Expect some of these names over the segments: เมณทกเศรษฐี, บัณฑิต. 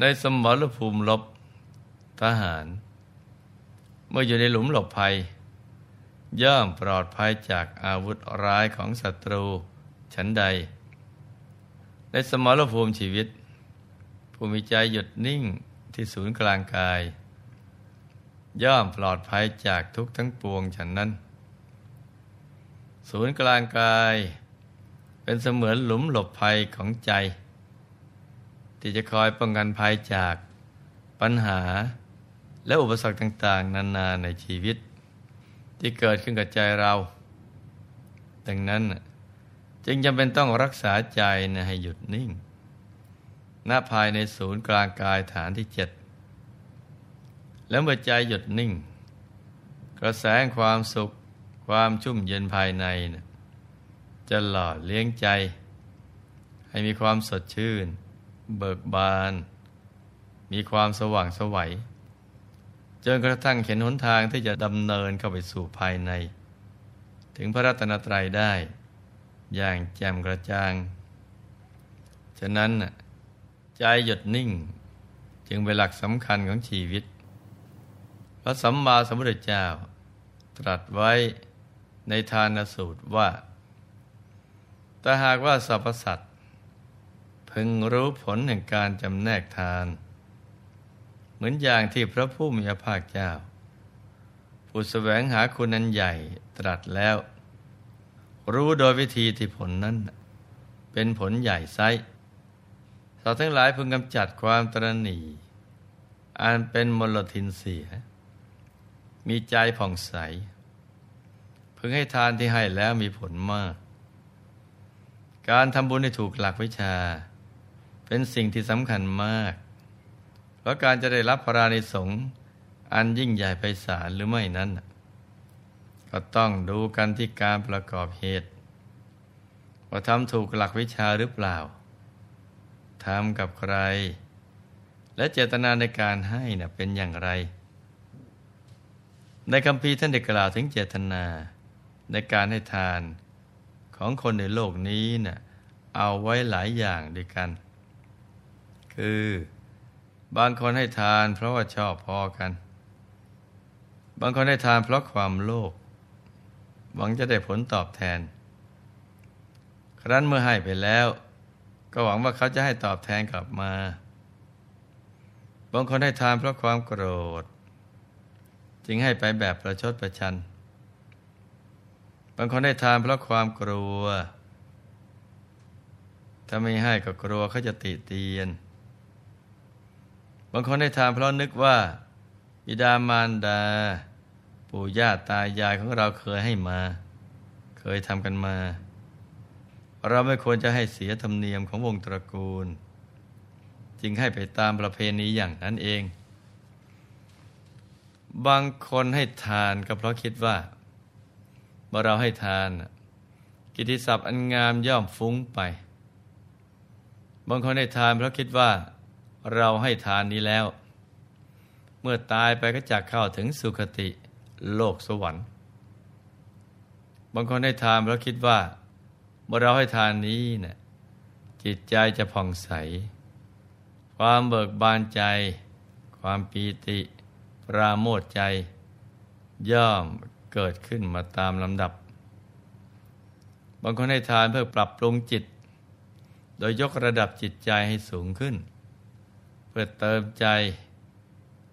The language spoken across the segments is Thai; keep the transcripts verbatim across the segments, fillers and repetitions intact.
ในสมรภูมิรบทหารเมื่ออยู่ในหลุมหลบภัยย่อมปลอดภัยจากอาวุธร้ายของศัตรูฉันใดในสมรภูมิชีวิตผู้มีใจหยุดนิ่งที่ศูนย์กลางกายย่อมปลอดภัยจากทุกข์ทั้งปวงฉันนั้นศูนย์กลางกายเป็นเสมือนหลุมหลบภัยของใจที่จะคอยป้องกันภัยจากปัญหาและอุปสรรคต่างๆนานาในชีวิตที่เกิดขึ้นกับใจเราดังนั้นจึงจำเป็นต้องรักษาใจนะให้หยุดนิ่งณภายในศูนย์กลางกายฐานที่เจ็ดแล้วเมื่อใจหยุดนิ่งกระแสความสุขความชุ่มเย็นภายในนะจะหล่อเลี้ยงใจให้มีความสดชื่นเบิกบานมีความสว่างไสวจนกระทั่งเห็นหนทางที่จะดำเนินเข้าไปสู่ภายในถึงพระรัตนตรัยได้อย่างแจ่มกระจ่างฉะนั้นใจหยุดนิ่งจึงเป็นหลักสำคัญของชีวิตพระสัมมาสัมพุทธเจ้าตรัสไว้ในทานสูตรว่าแต่หากว่าสรรพสัตว์พึงรู้ผลแห่งการจำแนกทานเหมือนอย่างที่พระผู้มีพระภาคเจ้าผู้แสวงหาคุณอันใหญ่ตรัสแล้วรู้โดยวิธีที่ผลนั้นเป็นผลใหญ่ไซร้สัตว์ทั้งหลายพึงกำจัดความตระหนี่อันเป็นมลทินเสียมีใจผ่องใสพึงให้ทานที่ให้แล้วมีผลมากการทำบุญให้ถูกหลักวิชาเป็นสิ่งที่สำคัญมากเพราะการจะได้รับพระอานิสงส์อันยิ่งใหญ่ไพศาลหรือไม่นั้นก็ต้องดูกันที่การประกอบเหตุว่าทำถูกหลักวิชาหรือเปล่าทำกับใครและเจตนาในการให้นะเป็นอย่างไรในคัมภีร์ท่านได้กล่าวถึงเจตนาในการให้ทานของคนในโลกนี้นะเอาไว้หลายอย่างด้วยกันคือบางคนให้ทานเพราะว่าชอบพอกันบางคนให้ทานเพราะความโลภหวังจะได้ผลตอบแทนครั้นเมื่อให้ไปแล้วก็หวังว่าเขาจะให้ตอบแทนกลับมาบางคนให้ทานเพราะความโกรธจึงให้ไปแบบประชดประชันบางคนให้ทานเพราะความกลัวถ้าไม่ให้ก็กลัวเขาจะติเตียนบางคนให้ทานเพราะนึกว่าบิดามารดาปู่ย่าตายายของเราเคยให้มาเคยทำกันมาเราไม่ควรจะให้เสียธรรมเนียมของวงตระกูลจึงให้ไปตามประเพณีอย่างนั้นเองบางคนให้ทานก็เพราะคิดว่าเมื่อเราให้ทานกิตติศัพท์อันงามย่อมฟุ้งไปบางคนให้ทานเพราะคิดว่าเราให้ทานนี้แล้วเมื่อตายไปก็จะเข้าถึงสุคติโลกสวรรค์บางคนให้ทานเพราะคิดว่าเมื่อเราให้ทานนี้เนี่ยจิตใจจะผ่องใสความเบิกบานใจความปีติปราโมทย์ใจย่อมเกิดขึ้นมาตามลำดับบางคนให้ทานเพื่อปรับปรุงจิตโดยยกระดับจิตใจให้สูงขึ้นเพื่อเติมใจ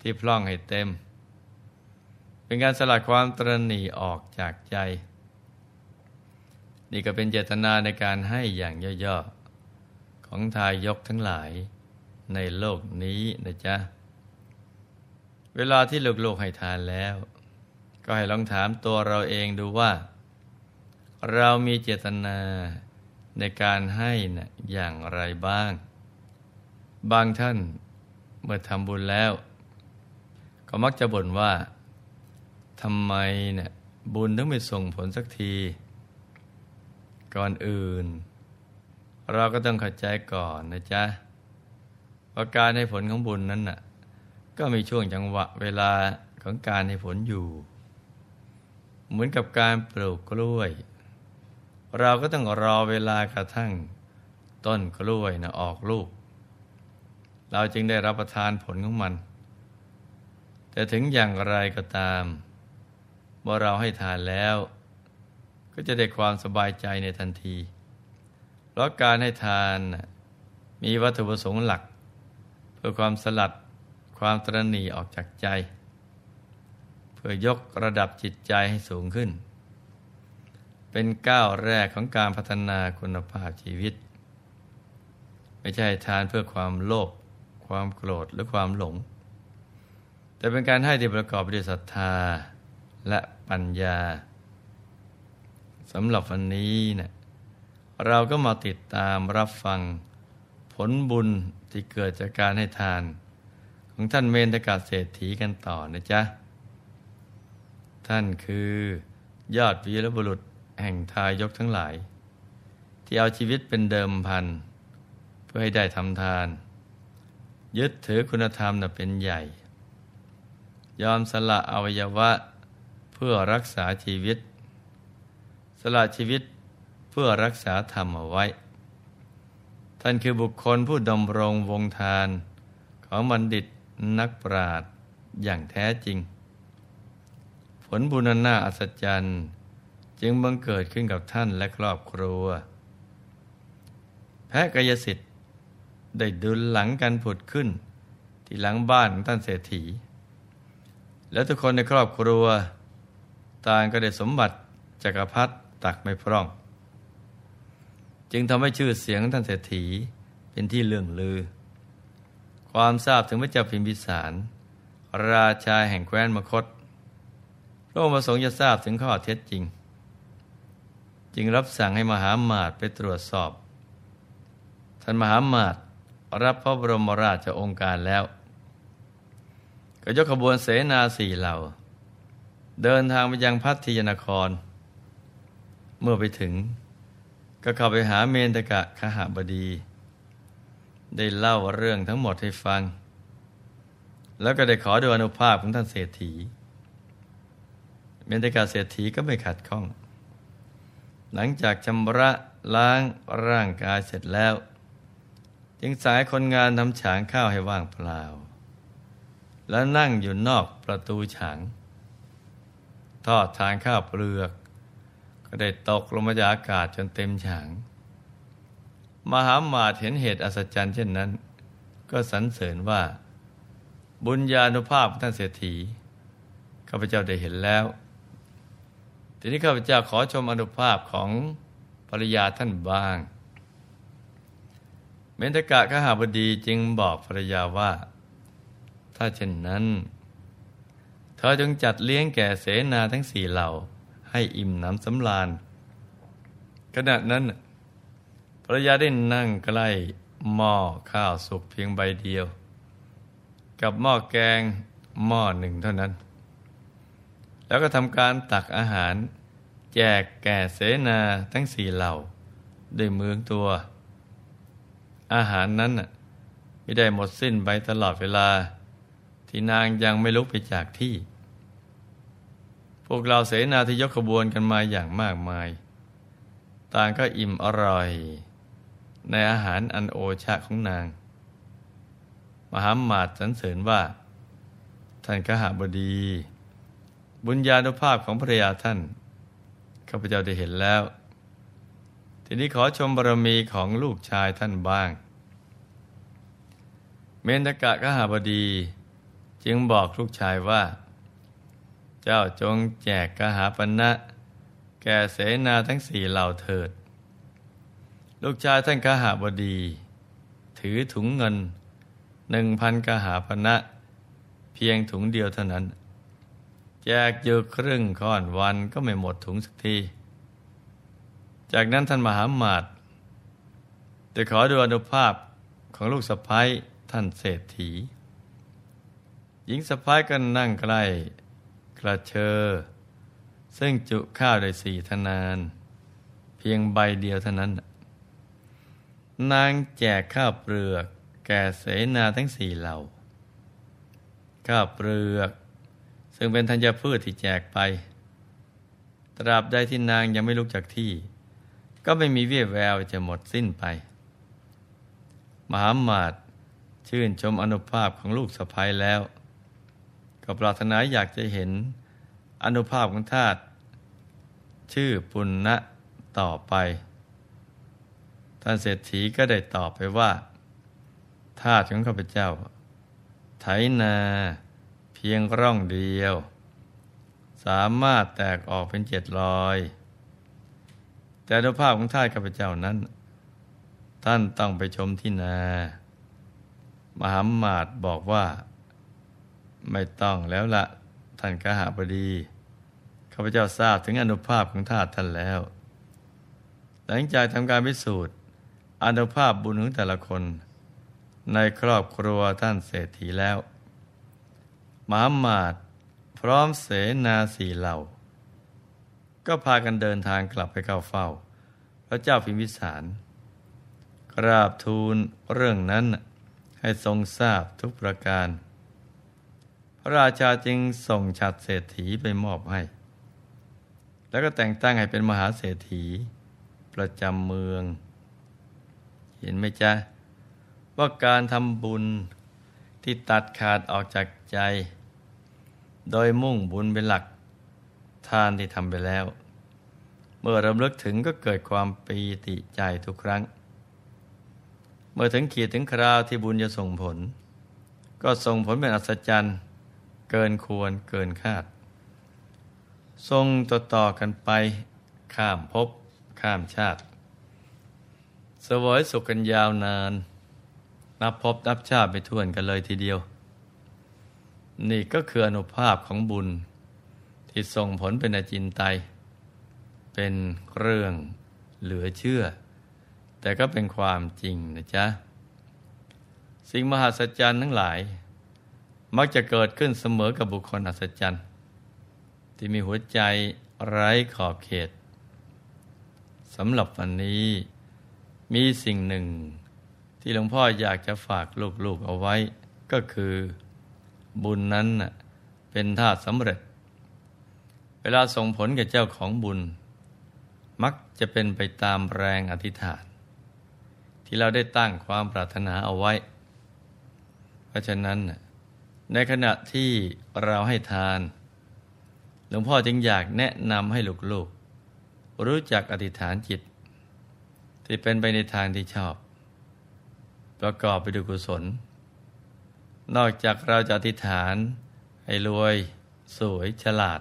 ที่พร่องให้เต็มเป็นการสลัดความตระหนี่ออกจากใจนี่ก็เป็นเจตนาในการให้อย่างย่อๆของทายกทั้งหลายในโลกนี้นะจ๊ะเวลาที่โลกๆให้ทานแล้วก็ให้ลองถามตัวเราเองดูว่าเรามีเจตนาในการให้นะอย่างไรบ้างบางท่านเมื่อทำบุญแล้วก็มักจะบ่นว่าทำไมเนี่ยบุญถึงไม่ส่งผลสักทีก่อนอื่นเราก็ต้องเข้าใจก่อนนะจ๊ะว่าการให้ผลของบุญนั้นน่ะก็มีช่วงจังหวะเวลาของการให้ผลอยู่เหมือนกับการปลูกกล้วยเราก็ต้องรอเวลากระทั่งต้นกล้วยนะออกลูก เราจึงได้รับประทานผลของมันแต่ถึงอย่างไรก็ตามเมื่อเราให้ทานแล้วก็จะได้ความสบายใจในทันทีเพราะการให้ทานมีวัตถุประสงค์หลักเพื่อความสลัดความตระหนี่ออกจากใจเพื่อยกระดับจิตใจให้สูงขึ้นเป็นก้าวแรกของการพัฒนาคุณภาพชีวิตไม่ใช่ทานเพื่อความโลภความโกรธหรือความหลงแต่เป็นการให้ที่ประกอบด้วยศรัทธาและปัญญาสำหรับวันนี้นะเราก็มาติดตามรับฟังผลบุญที่เกิดจากการให้ทานของท่านเมธกเศรษฐีกันต่อนะจ๊ะท่านคือยอดวีรบุรุษแห่งทายกทั้งหลายที่เอาชีวิตเป็นเดิมพันเพื่อให้ได้ทำทานยึดถือคุณธรรมนะเป็นใหญ่ยอมสละอวัยวะเพื่อรักษาชีวิตสละชีวิตเพื่อรักษาธรรมเอาไว้ท่านคือบุคคลผู้ดำรงวงทานของบัณฑิตนักปราชญ์อย่างแท้จริงผลบุญอันน่าอัศจรรย์จึงบังเกิดขึ้นกับท่านและครอบครัวแพะกายสิทธิ์ได้ดุลหลังกันผุดขึ้นที่หลังบ้านของท่านเศรษฐีและทุกคนในครอบครัวต่างก็ได้สมบัติจักรพรรดิตักไม่พร่องจึงทำให้ชื่อเสียงของท่านเศรษฐีเป็นที่เลื่องลือความทราบถึงพระเจ้าพิมพิสารราชาแห่งแคว้นมคธพระองค์ประสงค์จะทราบถึงข้อเท็จจริงจึงรับสั่งให้มหามาตย์ไปตรวจสอบท่านมหามาตย์รับพระบรมราชองค์การแล้วก็ยกขบวนเสนาสี่เหล่าเดินทางไปยังพัทยานครเมื่อไปถึงก็เข้าไปหาเมธกคหบดีได้เล่าเรื่องทั้งหมดให้ฟังแล้วก็ได้ขอดูอานุภาพของท่านเศรษฐีเมธกเศรษฐีก็ไม่ขัดข้องหลังจากชำระล้างร่างกายเสร็จแล้วจึงสายคนงานทำฉางข้าวให้ว่างเปล่าและนั่งอยู่นอกประตูฉางทอดทานข้าวเปลือกก็ได้ตกลงมาจากอากาศจนเต็มฉางมหามาตย์เห็นเหตุอัศจรรย์เช่นนั้นก็สรรเสริญว่าบุญญานุภาพท่านเศรษฐีข้าพเจ้าได้เห็นแล้วทีนี้ข้าพเจ้าขอชมอานุภาพของภรรยาท่านบ้างเมธกคหบดีจึงบอกภรรยาว่าถ้าเช่นนั้นเธอจงจัดเลี้ยงแก่เสนาทั้งสี่เหล่าให้อิ่มน้ำสำราญขณะนั้นภรรยาได้นั่งใกล้หม้อข้าวสุกเพียงใบเดียวกับหม้อแกงหม้อหนึ่งเท่านั้นแล้วก็ทำการตักอาหารแจกแก่เสนาทั้งสี่เหล่าด้วยมือตัวอาหารนั้นไม่ได้หมดสิ้นไปตลอดเวลาที่นางยังไม่ลุกไปจากที่พวกเราเสนาที่ยกขบวนกันมาอย่างมากมายต่างก็อิ่มอร่อยในอาหารอันโอชะของนางมหามาตย์สรรเสริญว่าท่านคหบดีบุญญานุภาพของภรรยาท่านข้าพเจ้าได้เห็นแล้วทีนี้ขอชมบารมีของลูกชายท่านบ้างเมธกคหบดีจึงบอกลูกชายว่าเจ้าจงแจกกหาปณะแก่เสนาทั้งสี่เหล่าเถิดลูกชายท่านกหาบดีถือถุงเงิน หนึ่งพัน กหาปณะเพียงถุงเดียวเท่านั้นแจกอยู่ครึ่งค่อนวันก็ไม่หมดถุงสักทีจากนั้นท่านมหามาตย์จะขอดูอานุภาพของลูกสะใภ้ท่านเศรษฐีหญิงสะใภ้ก็นั่งใกล้กระเชอซึ่งจุข้าวได้สี่ธนานเพียงใบเดียวเท่านั้นนางแจกข้าวเปลือกแก่เสนาทั้งสี่เหล่าข้าวเปลือกซึ่งเป็นธัญพืชที่แจกไปตราบใดที่นางยังไม่ลุกจากที่ก็ไม่มีวี่แววจะหมดสิ้นไปมหามาตย์ ชื่นชมอานุภาพของลูกสะใภ้แล้วก็ปรารถนาอยากจะเห็นอานุภาพของธาตุชื่อปุณณะต่อไปท่านเศรษฐีก็ได้ตอบไปว่าธาตุของข้าพเจ้าไถนาเพียงร่องเดียวสามารถแตกออกเป็นเจ็ดรอยแต่อานุภาพของธาตุข้าพเจ้านั้นท่านต้องไปชมที่นามหามาตย์บอกว่าไม่ต้องแล้วละท่านกหบดีข้าพเจ้าทราบถึงอานุภาพของธาตุท่านแล้วหลังจากทำการพิสูจน์อานุภาพบุญของแต่ละคนในครอบครัวท่านเศรษฐีแล้วมหามาตย์พร้อมเสนาสี่เหล่าก็พากันเดินทางกลับไปเข้าเฝ้าพระเจ้าพิมพิสารกราบทูลเรื่องนั้นให้ทรงทราบทุกประการพระราชาจึงส่งฉัตรเศรษฐีไปมอบให้แล้วก็แต่งตั้งให้เป็นมหาเศรษฐีประจำเมืองเห็นไหมจ๊ะว่าการทำบุญที่ตัดขาดออกจากใจโดยมุ่งบุญเป็นหลักทานที่ทำไปแล้วเมื่อรำลึกถึงก็เกิดความปีติใจทุกครั้งเมื่อถึงขีดถึงคราวที่บุญจะส่งผลก็ส่งผลเป็นอัศจรรย์เกินควรเกินคาดส่งต่อต่อกันไปข้ามภพข้ามชาติเสวยสุขกันยาวนานนับภพนับชาติไปถ้วนกันเลยทีเดียวนี่ก็คืออานุภาพของบุญที่ส่งผลเป็นอจินไตยเป็นเรื่องเหลือเชื่อแต่ก็เป็นความจริงนะจ๊ะสิ่งมหัศจรรย์ทั้งหลายมักจะเกิดขึ้นเสมอกับบุคคลอัศจรรย์ที่มีหัวใจไร้ขอบเขตสำหรับวันนี้มีสิ่งหนึ่งที่หลวงพ่ออยากจะฝากลูกๆเอาไว้ก็คือบุญนั้นเป็นธาตุสำเร็จเวลาส่งผลกับเจ้าของบุญมักจะเป็นไปตามแรงอธิษฐานที่เราได้ตั้งความปรารถนาเอาไว้เพราะฉะนั้นในขณะที่เราให้ทานหลวงพ่อจึงอยากแนะนำให้ลูกๆรู้จักอธิษฐานจิตที่เป็นไปในทางที่ชอบประกอบไปด้วยกุศลนอกจากเราจะอธิษฐานให้รวยสวยฉลาด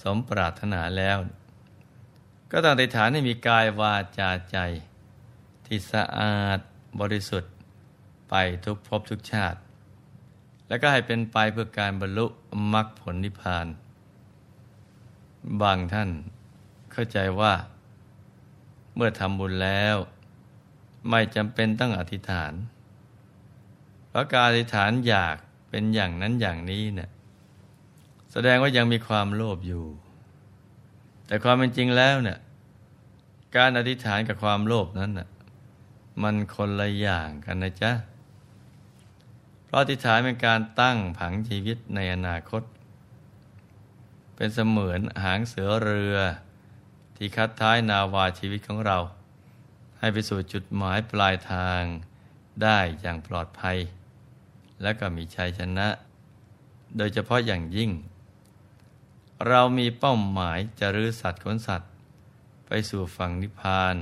สมปรารถนาแล้วก็ตั้งใจฐานให้มีกายวาจาใจที่สะอาดบริสุทธิ์ไปทุกภพทุกชาติแล้วก็ให้เป็นไปเพื่อการบรรลุมรรคผลนิพพานบางท่านเข้าใจว่าเมื่อทำบุญแล้วไม่จำเป็นต้องอธิษฐานเพราะการอธิษฐานอยากเป็นอย่างนั้นอย่างนี้เนี่ยแสดงว่ายังมีความโลภอยู่แต่ความเป็นจริงแล้วเนี่ยการอธิษฐานกับความโลภนั้นน่ะมันคนละอย่างกันนะจ๊ะเพราะอธิษฐานเป็นการตั้งผังชีวิตในอนาคตเป็นเสมือนหางเสือเรือที่คัดท้ายนาวาชีวิตของเราให้ไปสู่จุดหมายปลายทางได้อย่างปลอดภัยและก็มีชัยชนะโดยเฉพาะอย่างยิ่งเรามีเป้าหมายจะรื้อสัตว์ขนสัตว์ไปสู่ฝั่งนิพพาน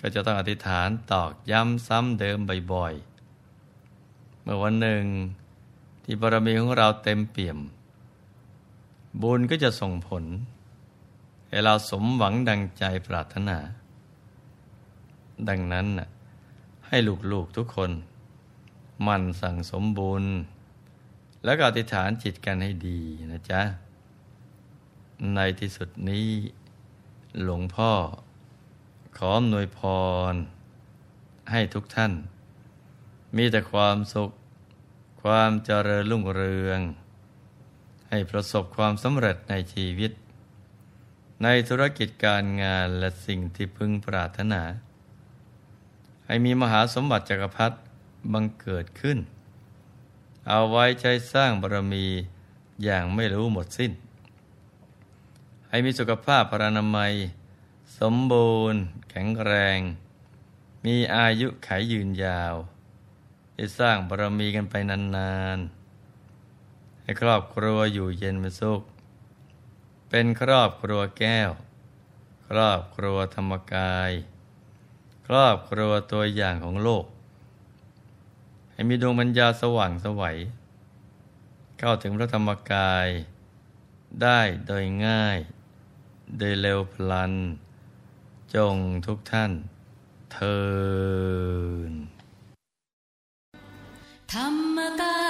ก็จะต้องอธิษฐานตอกย้ำซ้ำเดิมบ่อยๆเมื่อวันหนึ่งที่บารมีของเราเต็มเปี่ยมบุญก็จะส่งผลให้เราสมหวังดังใจปรารถนาดังนั้นให้ลูกๆทุกคนหมั่นสั่งสมบุญแล้วก็อธิษฐานจิตกันให้ดีนะจ๊ะในที่สุดนี้หลวงพ่อขออวยพรให้ทุกท่านมีแต่ความสุขความเจริญรุ่งเรืองให้ประสบความสำเร็จในชีวิตในธุรกิจการงานและสิ่งที่พึงปรารถนาให้มีมหาสมบัติจักรพรรดิบังเกิดขึ้นเอาไว้ใช้สร้างบารมีอย่างไม่รู้หมดสิ้นให้มีสุขภาพพรรณนามัยสมบูรณ์แข็งแรงมีอายุขัยยืนยาว ได้สร้างบารมีกันไปนานๆให้ครอบครัวอยู่เย็นเป็นสุขเป็นครอบครัวแก้วครอบครัวธรรมกายครอบครัวตัวอย่างของโลกให้มีดวงปัญญาสว่างไสวเข้าถึงพระธรรมกายได้โดยง่ายโดยเร็วพลันจงทุกท่านเทอญธรรมกาย